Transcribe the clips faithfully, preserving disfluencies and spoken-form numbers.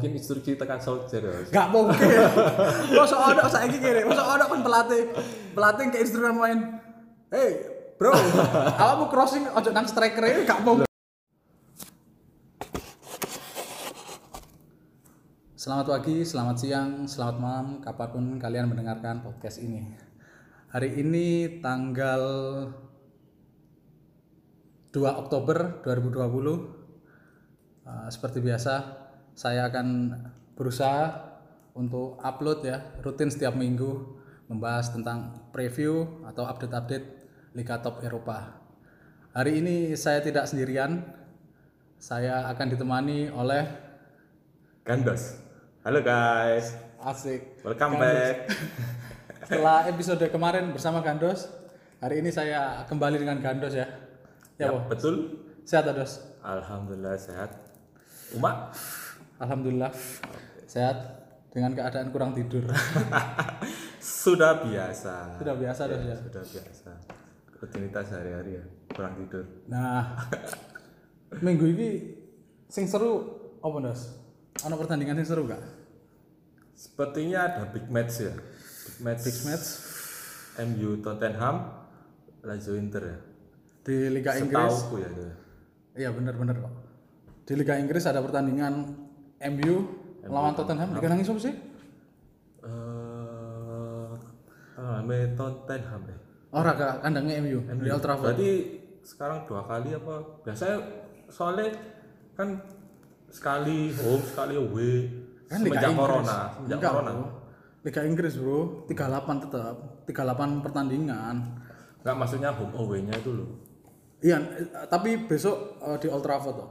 mungkin istri kita kan Solskjær. Gak mungkin. Masa ada saiki kene, masa ada kan pelatih. Pelatih ke istri main. Hey, bro, awakmu crossing ojo nang striker-e gak mungkin. Selamat pagi, selamat siang, selamat malam, kapanpun kalian mendengarkan podcast ini. Hari ini tanggal dua Oktober dua ribu dua puluh. Uh, seperti biasa, saya akan berusaha untuk upload ya, rutin setiap minggu membahas tentang preview atau update-update Liga Top Eropa. Hari ini saya tidak sendirian. Saya akan ditemani oleh Gandos. Halo guys, asik. Welcome Gandos. Back. Setelah episode kemarin bersama Gandos, hari ini saya kembali dengan Gandos ya. Ya, ya betul. Sehat Gandos. Alhamdulillah sehat. Uma, alhamdulillah sehat dengan keadaan kurang tidur. Sudah biasa. Sudah biasa Gandos ya, ya. Sudah biasa. Rutinitas sehari-hari ya, kurang tidur. Nah, minggu ini sing seru apa Gandos? Ada pertandingan yang seru gak? Sepertinya ada big match ya. Big match, big match. M U Tottenham, Lazio Inter ya. Di Liga Inggris. Setauku ya. Iya benar-benar Pak. Di Liga Inggris ada pertandingan M U melawan Tottenham. Dikenangi siapa sih? Eh, uh, Tottenham deh. Oh, raga kandangnya M U, M U. Di Old Trafford. Berarti sekarang dua kali apa? Biasanya soalnya kan sekali home, sekali away. Kan semenjak corona, semenjak Liga corona. Bro. Liga Inggris, Bro. tiga puluh delapan tetap, tiga puluh delapan pertandingan. Enggak maksudnya home away-nya itu loh. Iya, tapi besok uh, di Old Trafford toh.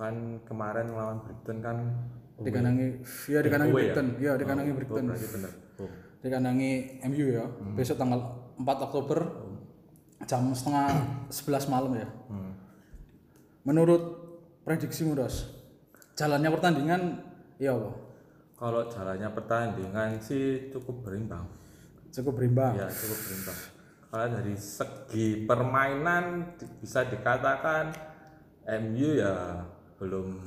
Kan kemarin lawan Brighton kan dikandangi ya dikandangi Brighton. Iya, dikandangi Brighton. Berarti benar. Oh. Dikandangi M U ya. Hmm. Besok tanggal empat Oktober oh. jam setengah sebelas malam ya. Hmm. Menurut prediksimu, Dos? Jalannya pertandingan, iya Pak? Kalau jalannya pertandingan sih cukup berimbang. Cukup berimbang? Iya, cukup berimbang. Kalau dari segi permainan bisa dikatakan M U ya belum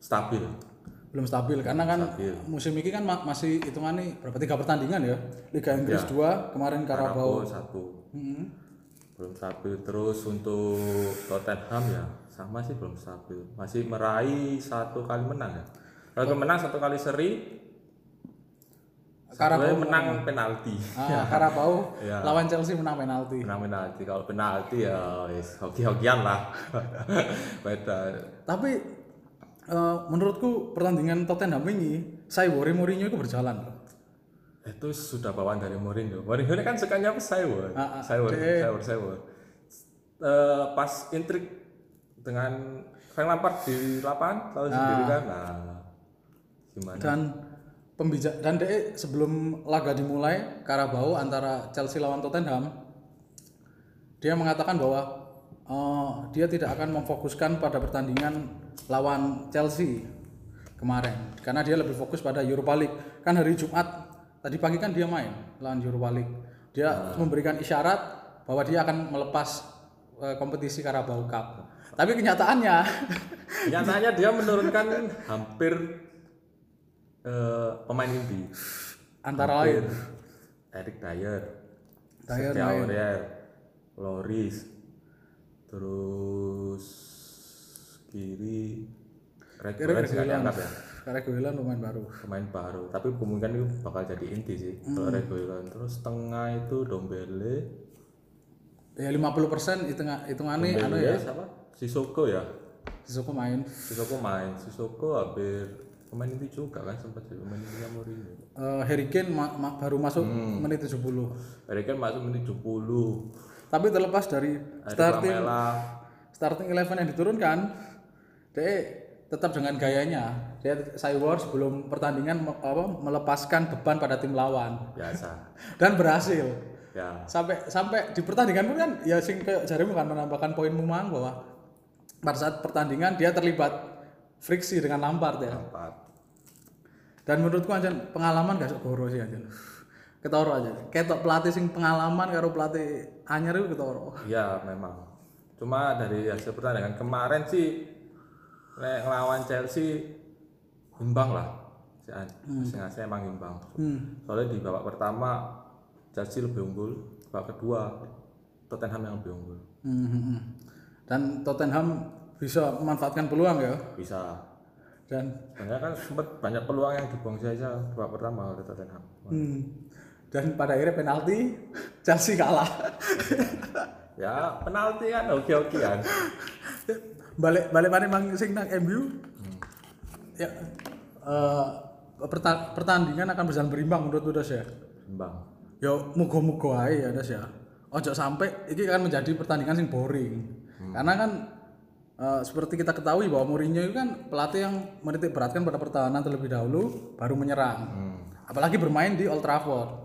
stabil. Belum stabil, karena kan stabil. Musim ini kan masih hitungannya berapa? Tiga pertandingan ya? Liga Inggris ya. dua, kemarin Carabao satu. Mm-hmm. Belum stabil, terus untuk Tottenham ya sama sih belum stabil, masih meraih satu kali menang ya. Kalau menang satu kali seri, Carabao menang penalti. Ah, Carabao ya. Lawan Chelsea menang penalti. Menang penalti, kalau penalti ya wis hoki-hokian lah. Tapi uh, menurutku pertandingan Tottenham ini, saya worry Mourinho itu berjalan. Itu sudah bawaan dari Mourinho. Mourinho kan sukanya apa? Saya worry, saya worry, saya worry, saya worry. Uh, pas intrik dengan Frank Lampard di lapangan tahu nah, sendiri kan. Nah, gimana? Dan pembijak dan D E sebelum laga dimulai Carabao antara Chelsea lawan Tottenham, dia mengatakan bahwa uh, dia tidak akan memfokuskan pada pertandingan lawan Chelsea kemarin karena dia lebih fokus pada Europa League. Kan hari Jumat tadi pagi kan dia main lawan Europa League. Dia nah. memberikan isyarat bahwa dia akan melepas uh, kompetisi Carabao Cup. Tapi kenyataannya kenyataannya dia menurunkan hampir uh, pemain inti antara lain Eric Dyer, Dyer Solskjær, Neuer, Loris, terus kiri Reguilon juga dianggap ya. Reguilon pemain baru. Pemain baru, tapi kemungkinan itu bakal jadi inti sih. Mm. Kalau Reguilon terus tengah itu Dembele. Ya lima puluh persen hitungan hitungannya anu ya siapa? Sissoko ya. Sissoko main. Sissoko main. Sissoko hampir pemain inti juga kan sempat jadi pemain intinya Mourinho. Uh, Harry Kane ma- ma- baru masuk hmm. menit tujuh puluh. Harry Kane masuk menit tujuh puluh. Tapi terlepas dari Harry starting Pamela. starting eleven yang diturunkan, dia tetap dengan gayanya. Dia Cyber sebelum pertandingan apa melepaskan beban pada tim lawan. Biasa. Dan berhasil. Ya. Sampai sampai di pertandingan pun kan ya sing ke jarimu kan menambahkan poinmu mang bahwa pada saat pertandingan dia terlibat friksi dengan Lampard ya. Lampard. Dan menurutku anjen pengalaman gak segoro sih anjen. Ketoro aja. Ketok pelatih sing pengalaman karo pelatih anyar iku ketoro. Iya, memang. Cuma dari hasil pertandingan kemarin sih nek nglawan Chelsea imbang lah. Hmm. Asing-asing emang imbang. Hmm. Soalnya di babak pertama Chelsea lebih unggul, babak kedua Tottenham yang lebih unggul. Hmm. Dan Tottenham bisa memanfaatkan peluang ya? Bisa. Dan sebenarnya kan sempat banyak peluang yang dibuang saja di babak pertama oleh Tottenham. Hmm. Dan pada akhirnya penalti Chelsea kalah. Ya penalti kan oke-oke kan. Balik balik mana mang sing nang M U? Hmm. Ya uh, perta- pertandingan akan berjalan berimbang menurut udah ya. Berimbang. Ya mugo-mugo ae ya udah ya. Ojo sampai ini akan menjadi pertandingan sing boring. Hmm. Karena kan uh, seperti kita ketahui bahwa Mourinho itu kan pelatih yang menitik beratkan pada pertahanan terlebih dahulu baru menyerang. Hmm. Apalagi bermain di Old Trafford.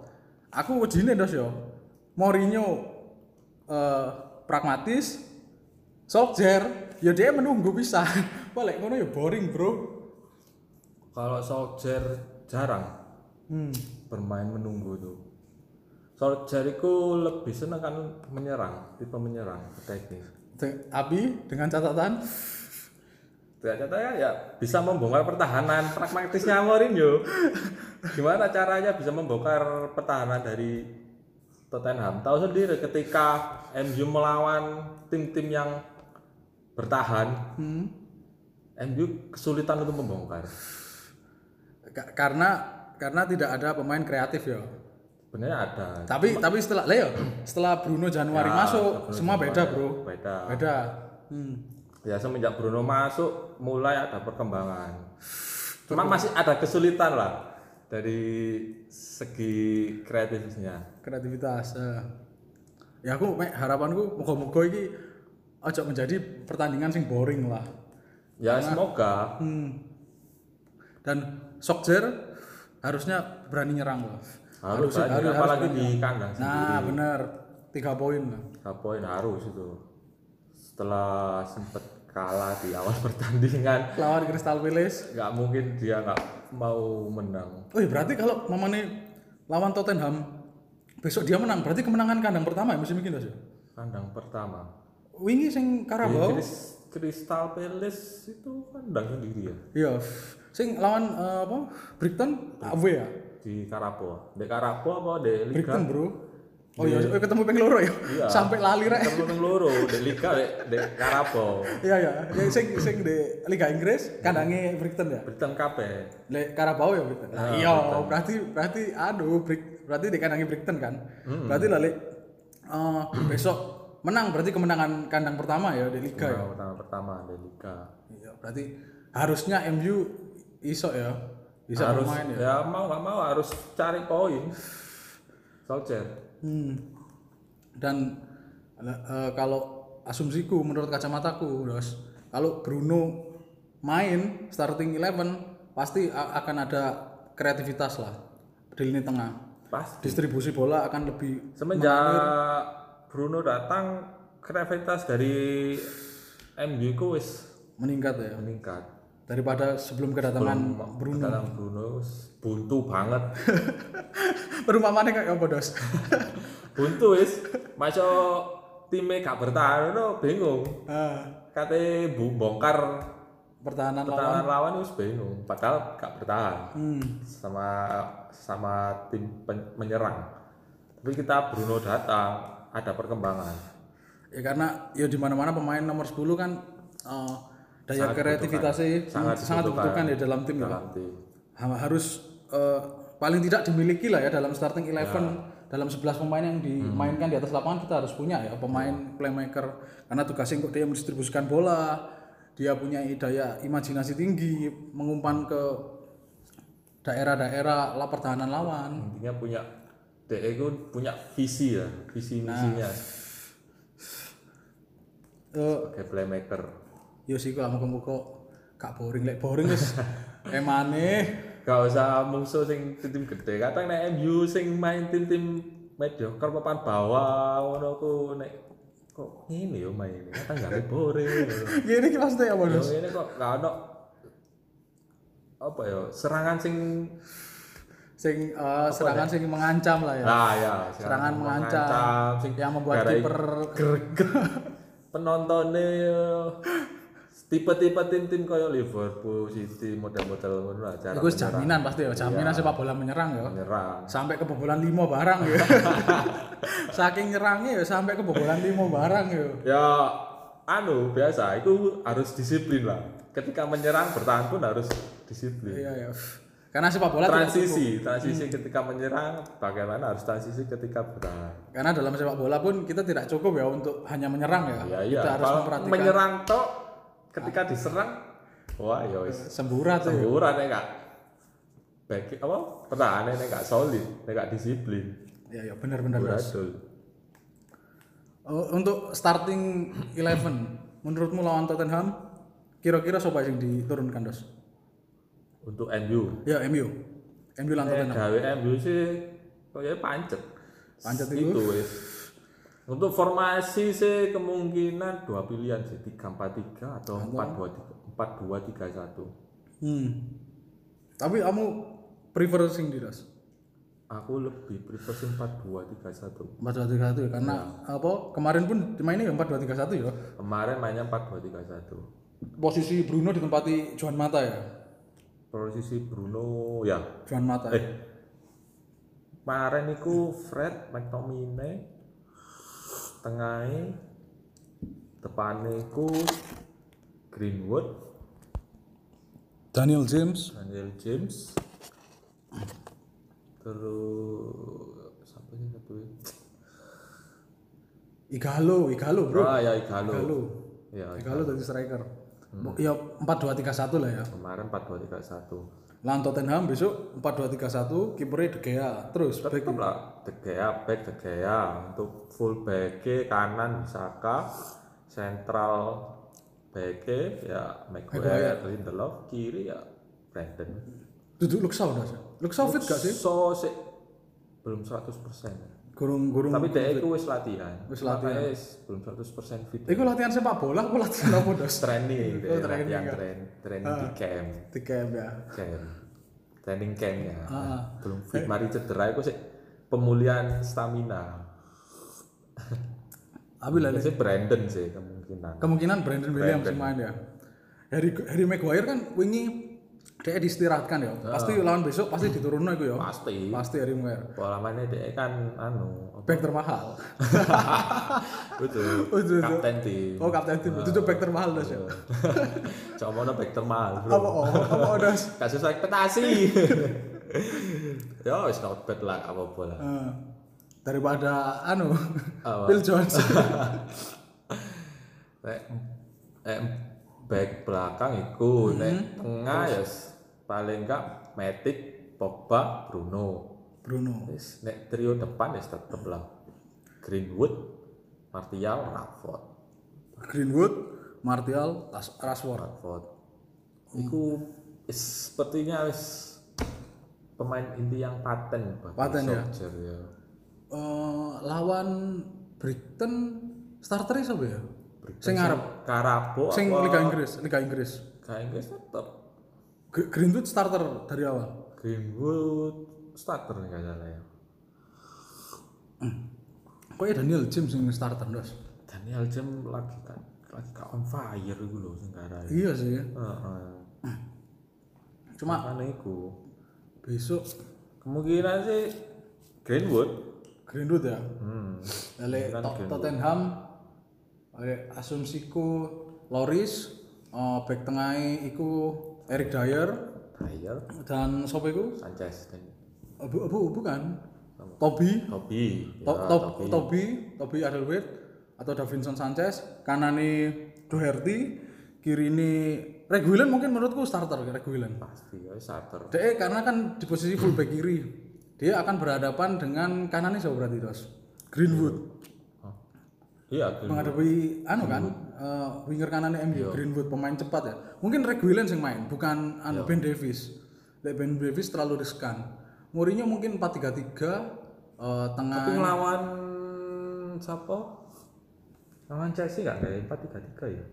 Aku ujine ndos yo. Mourinho Uh, pragmatis, Solskjær, ya dia menunggu bisa. Balik ngono ya boring bro. Kalau Solskjær jarang hmm. bermain menunggu tuh. Solskjær itu lebih seneng kan menyerang, tipe menyerang, teknik. Tapi dengan catatan, catatan ya bisa membongkar pertahanan. Pragmatisnya Mourinho. Gimana caranya bisa membongkar pertahanan dari Tottenham? Tahu sendiri ketika M U melawan tim-tim yang bertahan, hmm. M U kesulitan untuk membongkar. K- karena karena tidak ada pemain kreatif ya. Sebenarnya ada. Tapi Cuma, tapi setelah Leo, setelah Bruno Januari ya, masuk, Bruno semua Januari beda bro. Beda. Beda. Hmm. Ya semenjak Bruno masuk, mulai ada perkembangan. Cuma masih ada kesulitan lah. Dari segi kreativitasnya, kreativitas. Ya aku me, harapanku moga-moga iki aja menjadi pertandingan sing boring lah. Ya karena, semoga. Hmm, dan Solskjær harusnya berani nyerang loh. Harus, harus, harus apalagi harus di kandang sendiri. Nah, benar. tiga poin lah. tiga poin harus itu. Setelah sempat kalah di awal pertandingan lawan Crystal Palace, enggak mungkin dia enggak mau menang. Oh, berarti kalau mamane lawan Tottenham besok dia menang, berarti kemenangan kandang pertama ya musim iki Mas. Kandang pertama. Wingi sing Carabao Crystal Palace itu kandang sendiri ya. Iya. Sing lawan uh, apa? Brighton away ya di Carabao. Di Carabao apa di Liga? Brighton, Bro. Oh iya, oh, ketemu ping loro ya. Iya. Sampai lali rek. Ketemu ping loro di Liga di Carabao. Iya ya, ya sing sing di Liga Inggris kandange Brighton ya. Brighton kabeh. Lek Carabao ya Brighton. Nah, iya, berarti berarti aduh Brick, berarti di kandange Brighton kan. Mm-hmm. Berarti lek uh, besok menang berarti kemenangan kandang pertama ya di Liga. Kemenangan ya. Pertama pertama di Liga. Iya, berarti harusnya M U iso ya. Bisa harus, bermain ya. Ya mau enggak mau harus cari poin. Solskjær. Hmm. Dan uh, kalau asumsiku menurut kacamataku, Dos, kalau Bruno main starting eleven pasti a- akan ada kreativitas lah di lini tengah. Pasti. Distribusi bola akan lebih semenjak mengalir. Bruno datang kreativitas dari M U ku wis meningkat ya, meningkat. Daripada sebelum kedatangan sebelum Bruno. Kedatangan Bruno buntu banget. Perumpamannya kayak apa Dos? Buntu wis, maco timnya gak bertahan itu bingung. Uh. Katanya bongkar pertahanan, pertahanan lawan itu bingung, padahal gak bertahan hmm. sama sama tim pen, menyerang. Tapi kita Bruno datang ada perkembangan. Ya karena ya di mana-mana pemain nomor sepuluh kan uh, daya kreativitasnya sangat dibutuhkan ya dalam tim. Dalam tim. Harus uh, paling tidak dimiliki lah ya dalam starting eleven ya. Dalam sebelas pemain yang dimainkan hmm. di atas lapangan kita harus punya ya pemain hmm. playmaker, karena tugasnya kok dia mendistribusikan bola, dia punya daya imajinasi tinggi, mengumpan ke daerah-daerah la pertahanan lawan. Intinya punya D E itu punya visi ya, visi misinya. Eh nah, uh, playmaker. Yo sik lah muga-muga gak boring lek boring wis emane. Gak usah musuh sing tim-tim gede. Kadang nek M U sing main tim-tim mediocre papan bawah ngono ku nek kok ngene yo maine. Kadang gak boring. Ngene iki maksudnya apa, Dos? Ngene kok gak ono apa ya? Serangan sing sing uh, serangan sing mengancam lah ya. Nah, ya, serangan, serangan mengancam, mengancam sing yang membuat kiper greget. Penontonnya tipe-tipe tim-tim kayak Liverpool, City, model-model ngono acara. Iku jaminan pasti ya, jaminan sepak bola menyerang ya. Menyerang. Sampai kebobolan lima barang ya. Saking nyerangnya ya sampai kebobolan lima barang ya. Ya anu biasa, itu harus disiplin lah. Ketika menyerang bertahan pun harus disiplin. Iya ya. Karena sepak bola transisi, transisi hmm. ketika menyerang, bagaimana harus transisi ketika bertahan. Karena dalam sepak bola pun kita tidak cukup ya untuk hanya menyerang ya. Iya, iya. Kita harus kalau memperhatikan. Menyerang toh ketika ah. diserang, wah ya wis semburat tuh. Semburat nek gak baik apa? Pertahanane nek gak solid, nek gak disiplin. Iya, ya benar benar. Untuk starting eleven, menurutmu lawan Tottenham kira-kira sapa yang diturunkan, Dos? Untuk M U. Ya, M U. M U lan Tottenham. Gawe M U sih koyoke pancet. Pancet itu wis. Untuk formasi sih kemungkinan dua pilihan sih, tiga empat tiga atau empat dua tiga satu. Hmm. Tapi kamu prefer sing ndi, Ras? Aku lebih prefer sing empat dua tiga satu. empat dua tiga satu karena ya. Apa? Kemarin pun mainnya empat dua tiga satu ya. Kemarin mainnya empat dua tiga satu. Posisi Bruno ditempati Juan Mata ya. Posisi Bruno ya Juan Mata. Eh. Kemarin niku Fred McTominay tengahnya depannya niku Greenwood, Daniel James, Daniel James. Terus siapa sih satu? Ighalo, Ighalo bro. Ah ya Ighalo. Ighalo. Ya Ighalo tadi striker. Hmm. Ya empat dua tiga satu lah ya. Kemarin empat dua tiga satu. Lawan Tottenham besok empat dua tiga satu, kipernya De Gea. Terus back lah De Gea, back De Gea. Untuk full back kanan Saka, sentral back ya Maguire, Lindelof, kiri ya Brandon. Duduk Luxau dah. Luxau fit gak sih? So sih belum seratus persen. Gurung-gurung tapi dia itu wis latihan. Wis latihan. Wis belum seratus persen fit. Iku latihan sepak bola, aku latihan apa dos training. Oh, training yang train, training di camp. Di camp ya. Camp. Training camp ya. Heeh. Belum fit mari cedera iku sik pemulihan stamina. Abi lha sik Brandon sih kemungkinan. Kemungkinan Brandon Williams sing main ya. Harry Harry Maguire kan wingi dia diistirahatkan ya. Pasti uh, lawan besok pasti diturunno iku ya. Pasti. Pasti Harry Maguire. Polamane dhek kan anu, back termahal. Betul. Kapten tim. Oh, kapten tim. Itu uh, back termahal Dos ya. Cuma ono back termahal, bro. Apa oh, apa Dos? Kasus ekspektasi. Yo, it's not bad lah apa bola. Uh, daripada anu Phil Jones. Nek eh back belakang iku hmm. nek tengah ya yes, paling enggak Matic, Pogba, Bruno. Bruno. Yes, nek trio depan ya yes, tetep lah Greenwood, Martial, Rashford. Greenwood, Martial, Rashford. Rashford. Iku hmm. is, sepertinya is pemain inti yang paten bagi paten, Solskjær ya. ya. Uh, lawan Brighton starter sapa ya? Sing arep Carabao sing Liga Inggris, Liga Inggris. Liga Inggris tetep. Greenwood starter dari awal. Greenwood starter enggak salah ya. Hmm. Kok Daniel James sing starter Dos. Daniel James lagi kan lagi ka on fire iku lho sing gara. Iya sih. Heeh. Cuma aneh iku. Besok kemungkinan sih Greenwood. Greenwood ya. Hmm. Lele Tottenham asumsiku Loris, uh, back tengah iku Eric Dyer, Dyer dan sapa iku? Sanchez. Oh, bu, bu, bukan. Toby, Toby. To, ya, to, Toby, Toby, Toby Alderweireld atau Davinson Sanchez, kanane Doherty, kirine Reguilon mungkin menurutku starter Reguilon. Pasti ya starter. Dek karena kan di posisi full back kiri. Dia akan berhadapan dengan kanane sapa berarti, Ros? Greenwood. Iya, menghadapi anu kan uh, winger kanannya M U Greenwood pemain cepat ya. Mungkin Reguilon yang main, bukan anu Ben Davis. Lek Ben Davis terlalu riskan. Mourinho mungkin empat tiga tiga uh, tengah. Tapi ngelawan siapa? Lawan Chelsea enggak kayak empat tiga tiga ya?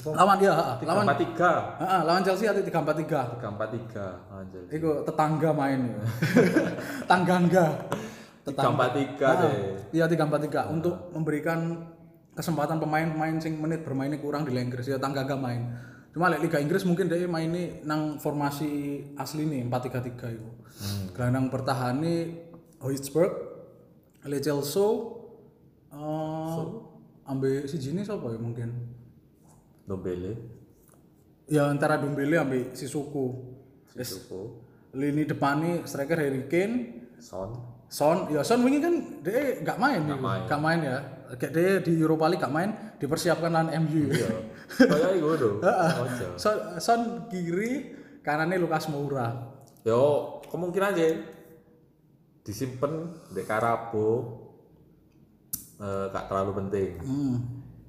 Apa? Lawan dia, heeh. Lawan empat tiga. Heeh, lawan Chelsea atau tiga empat tiga. tiga empat tiga lawan Chelsea. Iku tetangga main ya. Tanggangga. tiga empat tiga deh. Iya tiga empat tiga untuk memberikan kesempatan pemain-pemain sing menit bermainnya kurang di Inggris ya tanggaga main. Cuma lek Liga Inggris mungkin dia maine nang formasi asli nih empat tiga tiga itu. Hmm. Gelandang bertahane Hoiberg, Le Celso, eh uh, so. ambe si jine sapa ya mungkin. Dembele. Ya antara Dembele ambe Sissoko. Sissoko. Lini depane striker Harry Kane, Son. Son, ya Son wingi kan dia enggak main, enggak main. Gak main ya. Kayak dia di Europa League enggak main, dipersiapkan lawan M U. Iya. Kayak ngono. Heeh. Son, Son kiri, kanannya Lucas Moura. Yo, kemungkinan aja disimpen di Carabao eh gak terlalu penting. Hmm.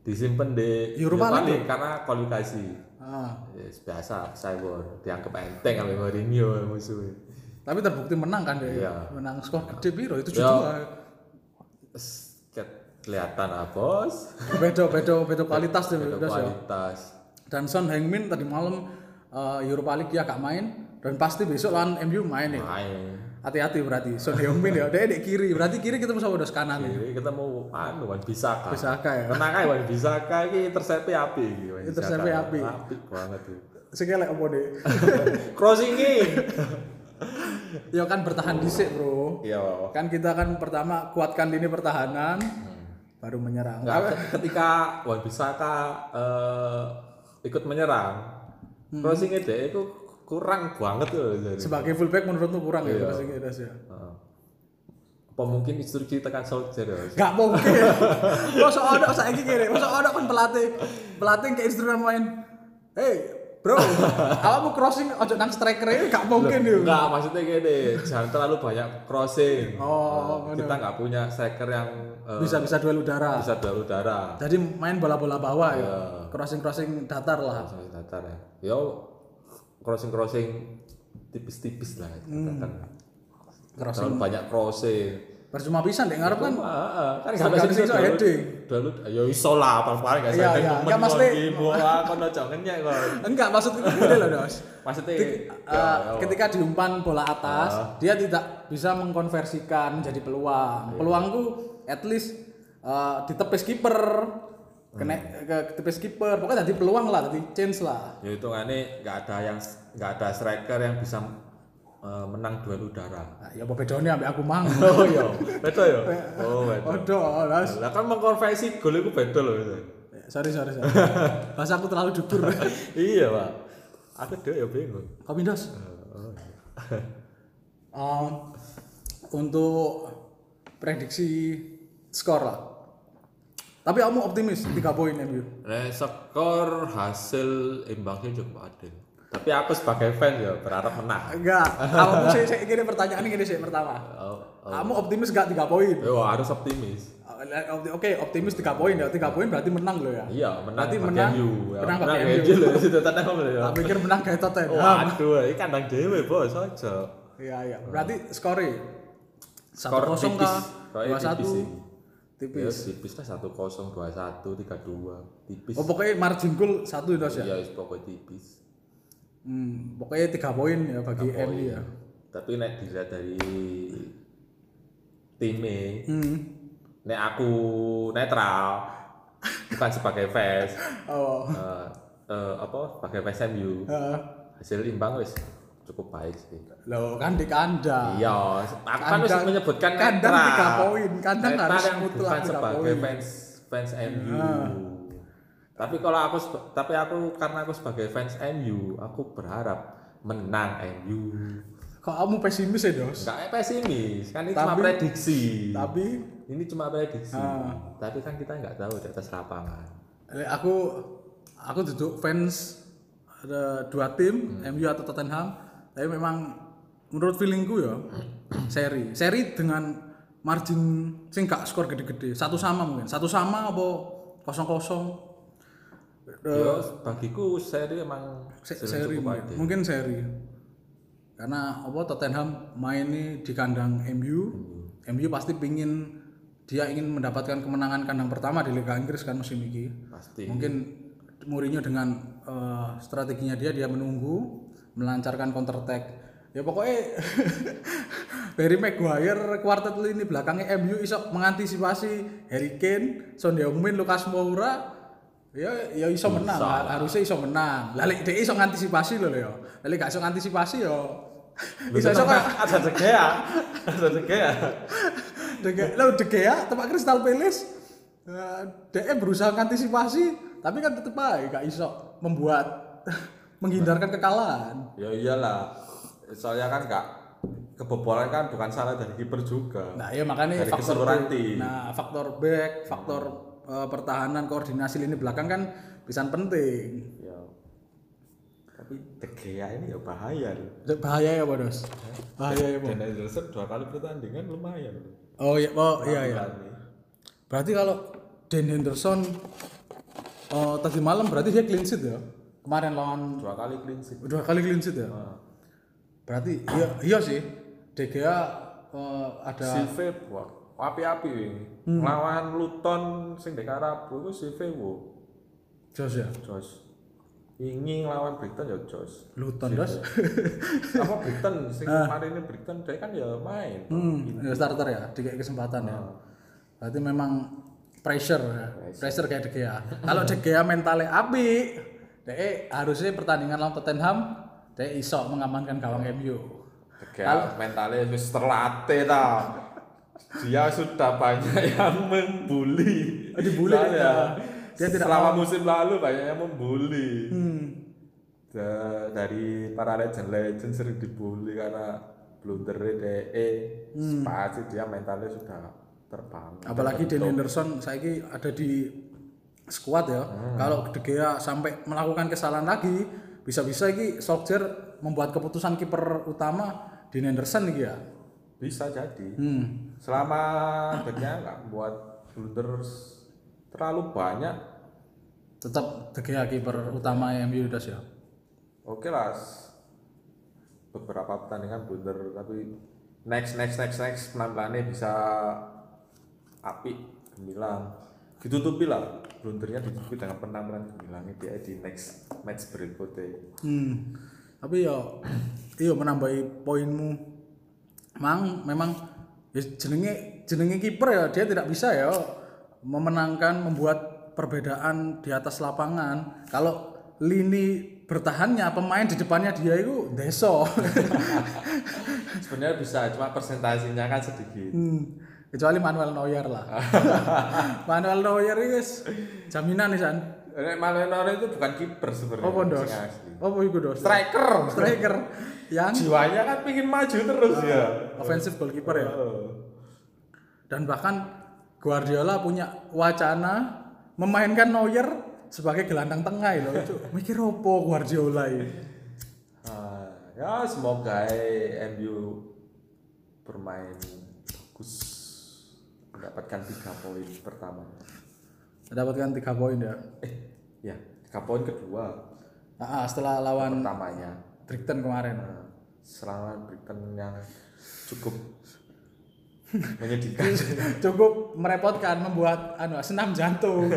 Disimpen di Europa League karena kualifikasi. Ah. Yes, biasa, saya bon. Dianggap enteng sama Mourinho musuhnya. Tapi terbukti menang kan dia, iya. Menang skor gede biro itu juga. Kelihatan ah bos. Bedo bedo bedo kualitas deh bedo kualitas. Dan Son Heung-min tadi malam uh, Europa League dia gak main dan pasti besok lawan M U main ya. Main. Hati-hati berarti Son Heung-min ya. Dia dek kiri berarti kiri ketemu sama dos kanan. Kiri ketemu anu Wan Bisaka. Bisaka ya. Tenang Wan Bisaka iki intercepte api iki. Intercepte api. Api banget iki. Sekelek opo deh. Crossing iki. Ya kan bertahan oh. Dhisik, Bro. Iya. Kan kita kan pertama kuatkan lini pertahanan, hmm. baru menyerang. Nggak, ketika Wan Bisaka uh, ikut menyerang, hmm. crossing itu kurang banget loh. Jadi. Sebagai fullback menurutku kurang iya. Ya crossing itu ya. Heeh. Apa mungkin instruksi tekan Solskjær? Enggak mungkin. Mosok ono saiki kene, mosok ono kan pelatih. Pelatih ke instruksi main. Hey, Bro, awakmu crossing ojo nang striker-e gak mungkin yo. Enggak, maksudnya gini, jangan terlalu banyak crossing. Oh, uh, kita enggak punya striker yang uh, bisa-bisa duel udara. Bisa duel udara. Jadi main bola-bola bawah uh, ya. Crossing-crossing datar lah. Crossing datar ya. Yo crossing-crossing tipis-tipis lah hmm. datar. Crossing banyak crossing. Percuma pisan dek ngarep kan. Heeh. Kan sampe sing iso heading. Dalut ya iso lah paling-paling gak sadar momen. Enggak mesti bola kono aja ngenyek kok. Enggak maksudku ngene lho, Mas. Maksudnya ketika diumpan bola atas, uh. dia tidak bisa mengkonversikan menjadi peluang. Yeah. Peluangku at least uh, ditepis kiper. Kena hmm. ke tipis kiper. Pokoknya tadi peluang lah, tadi chance lah. Ya hitungane enggak ada yang enggak ada striker yang bisa menang duel udara. Nah, ya apa bedone ambek aku mang. Oh ya. Beto ya. Oh, beto. Odo, Las. Lah kan mengkonversi gol iku beto lho. Sorry, sorry, sorry. Bahasa aku terlalu jujur. Iya, Pak. Aku dhewe ya bingung. Kami dos. Oh. um, untuk prediksi skor lah. Tapi kamu optimis tiga poin M U. Nah, skor hasil imbangnya cukup adil. Tapi aku sebagai fan ya berharap menang. Enggak. Kamu sih sih gini pertanyaan ini gini sih pertama. Oh, oh. Kamu optimis enggak tiga poin? Yo, harus optimis. Oke, okay, optimis tiga poin ya. tiga poin berarti menang loh ya. Iya, menang. Berarti menang. Menang pakai M U. Aku pikir menang kayak Tottenham. Waduh, iki kandang dhewe, Bos, aja. Iya, iya. Berarti skore skor kosong kah? dua satu. Tipis. Ya, tipis lah satu kosong, dua satu, tiga dua. Tipis. Oh, pokoknya margin goal satu itu ya. Iya, pokoknya tipis. Hmm, pokoknya tiga poin ya bagi M U ya. Tapi nek dilihat dari timnya, hmm. nek aku netral, bukan sebagai fans, oh. uh, uh, apa, sebagai fans M U, uh. hasil imbang wis cukup baik sih. Loh kan di kandang. Iya, aku kan harus menyebutkan kandang netral. tiga poin, kandang netral harus mutlak tiga sebagai poin. Fans fans M U. Uh. Tapi kalau aku tapi aku karena aku sebagai fans M U, aku berharap menang M U. Kok kamu pesimis ya, Dos? Enggak pesimis, kan ini tapi, cuma prediksi. Tapi ini cuma prediksi. Uh, tapi kan kita enggak tahu di atas lapangan. Aku aku duduk fans ada dua tim, hmm. M U atau Tottenham, tapi memang menurut feelingku ya seri. Seri dengan margin sing gak skor gede-gede. Satu sama mungkin. Satu sama apa kosong-kosong. Yo, bagiku seri emang seri, seri mungkin. mungkin seri karena apa Tottenham main di kandang M U, hmm. M U pasti pingin dia ingin mendapatkan kemenangan kandang pertama di Liga Inggris kan musim ini. Pasti. Mungkin Mourinho dengan uh, strateginya dia dia menunggu melancarkan counter attack. Ya pokoknya Harry Maguire kuartet lini belakangnya M U isok mengantisipasi Harry Kane, Son Heung-min, Lucas Moura. Ya ya iso menang, Bisa. harusnya iso menang. Lah lek dhek iso ngantisipasi lho ya. Lek gak iso ngantisipasi ya iso-iso kok ada De Gea. Ada De Gea. De Gea, lho De Gea tempat Crystal Palace dhek berusaha ngantisipasi tapi kan tetep ae gak iso membuat menghindarkan kekalahan. Ya iyalah. Soalnya kan gak kebobolan kan bukan salah dari kiper juga. Nah, ya makanya dari faktor B, nah, faktor back, faktor uh, pertahanan, koordinasi lini belakang kan pisan penting. Ya. Tapi De Gea ini ya bahaya loh. Bahaya ya, Bodos. Bahaya ya, Bos. Dan Henderson dua kali pertandingan lumayan. Oh iya, oh iya iya. Berarti kalau Dan Henderson uh, tadi malam berarti dia clean sheet ya. Kemarin lawan dua kali clean sheet. Dua kali clean sheet ya. Nah. Berarti iya iya sih. De Gea uh, ada Silve buat api-api hmm. lawan Luton sing di Carabao itu Silve wo. Jos ya. Jos. Ingin lawan Brighton ya Jos. Luton Jos. Apa Brighton sing kemarin ini Brighton dia kan ya main. Hmm, ya starter ya, dikasih kesempatan hmm. ya. Berarti memang pressure ya. Pressure kayak De Gea. Kalau De Gea mentalnya api, dia harusnya pertandingan lawan Tottenham dia iso mengamankan gawang M U. Kalau mentalnya sudah terlatih tau. Dia sudah banyak yang membuli. Oh, dibully ya. Dia tidak selama mau... musim lalu banyak yang membuli. Hmm. Dari para legend-legend sering dibully karena blundernya D E. Hmm. Pasti dia mentalnya sudah terbangun. Apalagi Dan Henderson saiki ada di skuad ya. Hmm. Kalau De Gea sampai melakukan kesalahan lagi, bisa-bisa iki Solskjær membuat keputusan kiper utama di Henderson iki ya. Bisa jadi. Hmm. Selama Gea enggak buat blunder terlalu banyak, tetap Gea kiper utama M U udah siap. Oke lah. Beberapa pertandingan blunder tapi next next next next pelan-pelannya bisa apik gemilang. Ditutupi lah. Blundernya ditutupi dengan penampilan gemilang dia di next match berikutnya. Hmm. Tapi ya iya menambahi poinmu. Mang memang ya jenenge jenenge kiper ya dia tidak bisa ya memenangkan membuat perbedaan di atas lapangan. Kalau lini bertahannya pemain di depannya dia itu deso. Sebenarnya bisa cuma persentasinya kan sedikit. Hmm. Kecuali Manuel Neuer lah. Manuel Neuer ini guys jaminan nih San. Manuel Neuer itu bukan kiper sebenarnya. Oh bondos. Oh bondos. Striker, striker. Yang jiwanya kan pingin maju terus uh, ya. Offensive goalkeeper ya. Dan bahkan Guardiola punya wacana memainkan Neuer sebagai gelandang tengah loh itu. Mikir opo Guardiola ini. Uh, ya semoga M U bermain bagus. Mendapatkan tiga poin pertama. Mendapatkan tiga poin ya. Eh, ya, tiga poin kedua. Nah, setelah lawan pertamanya Brighton kemarin. Nah, serangan Brighton yang cukup menyedihkan, cukup merepotkan, membuat anu senam jantung.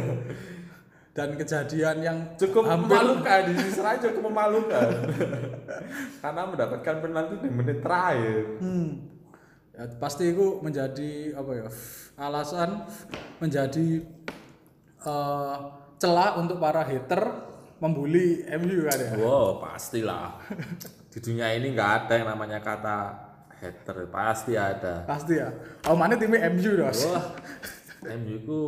Dan kejadian yang cukup memalukan di sisi lain cukup memalukan. Karena mendapatkan penalti di menit terakhir. Hmm. Ya, pasti itu menjadi apa ya alasan menjadi uh, celah untuk para hater membuli M U kan ya. Wow pastilah. Di dunia ini nggak ada yang namanya kata hater, pasti ada. Pasti ya. Oh mana timnya M U dos? Wah, M U ku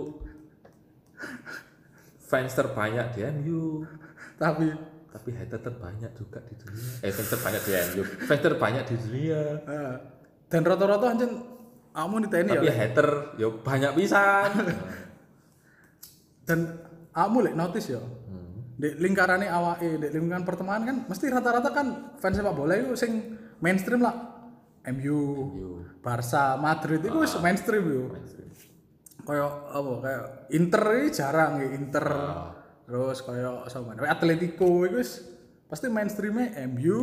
fans terbanyak di M U. Tapi tapi hater terbanyak juga di dunia. Eh fans terbanyak di M U. Fans terbanyak di dunia. Dan rata-rata anjen kamu di T N I ya. Tapi hater ya banyak pisan. Dan kamu lek notice ya. Hmm. Di lingkarane awake, di lingkungan pertemanan kan mesti rata-rata kan fans sepak bola itu sing mainstream lah. M U, M U. Barca, Madrid itu ah. mainstream yo. Kayak apa kayak Inter ini jarang ya Inter. Ah. Terus kayak sama Atletico itu pasti mainstreamnya M U.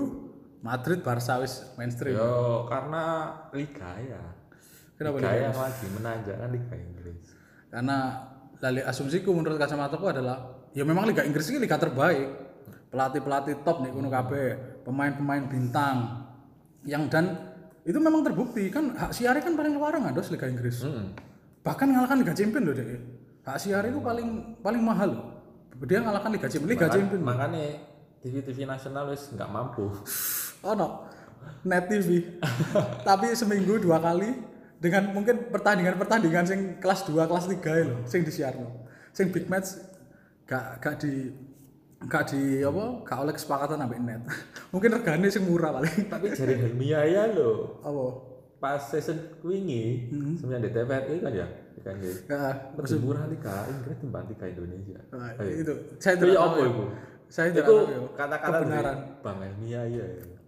Madrid, Barca wis mainstream. Yo, karena liga ya. Kenapa liga yang lagi menanjak kan Liga Inggris. Karena dari asumsiku menurut kacamataku adalah ya memang Liga Inggris ini liga terbaik. Pelatih-pelatih top nih kuno kabeh, pemain-pemain bintang. Yang dan itu memang terbukti kan hak siarnya kan paling larang dos Liga Inggris. Hmm. Bahkan ngalahkan Liga Champions loh deh. Hak siarnya itu paling paling mahal loh. Dia ngalahkan Liga Champions. Liga Champions. Makanya T V T V nasional wis enggak mampu. Oh no. Net T V. Tapi seminggu dua kali dengan mungkin pertandingan-pertandingan sing kelas dua, kelas tiga lho sing disiarno. Sing big match gak gak di gak di apa gak oleh kesepakatan ambek net. Mungkin regane sing murah paling. Tapi jare Hermia ya lho. Apa? Pas season wingi sebenarnya D T V R kan ya. Kan ya. Heeh. Terus murah nih Kak, Inggris timbang tiga Indonesia. Heeh. Itu. Saya itu apa iku? Saya itu kata-kata beneran Bang Hermia ya.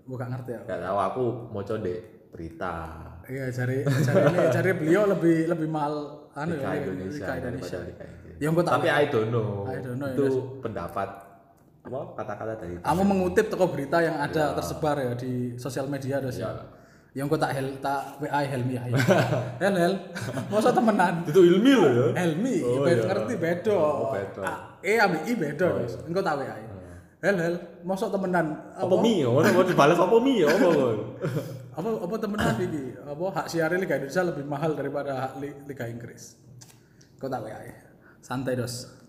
Gua gak ngerti ya. Gak tahu aku moco ndek berita. Iya, cari cari ini cari beliau lebih lebih mahal anu ya Indonesia. Indonesia. Yang gua tapi I don't know. I don't know itu Indonesia. Pendapat apa kata-kata dari itu. Kamu mengutip toko berita yang ada ya. Tersebar ya di sosial media terus. Ya. Yang gua tak hel tak W I Helmi ayo. Hel hel. Masa temenan. Itu Ilmi loh ya. Helmi, oh, ya. Ngerti bedo. Oh, bedo. A, e ambil I bedo oh, wis. Engko tak W I. Hel hel, masa temenan apa? Apa mi? Ora mau dibales apa mi ya apa kok. apa apa temenan iki apa hak siar Liga Indonesia lebih mahal daripada hak Liga Inggris. Kok tak W A santai dos.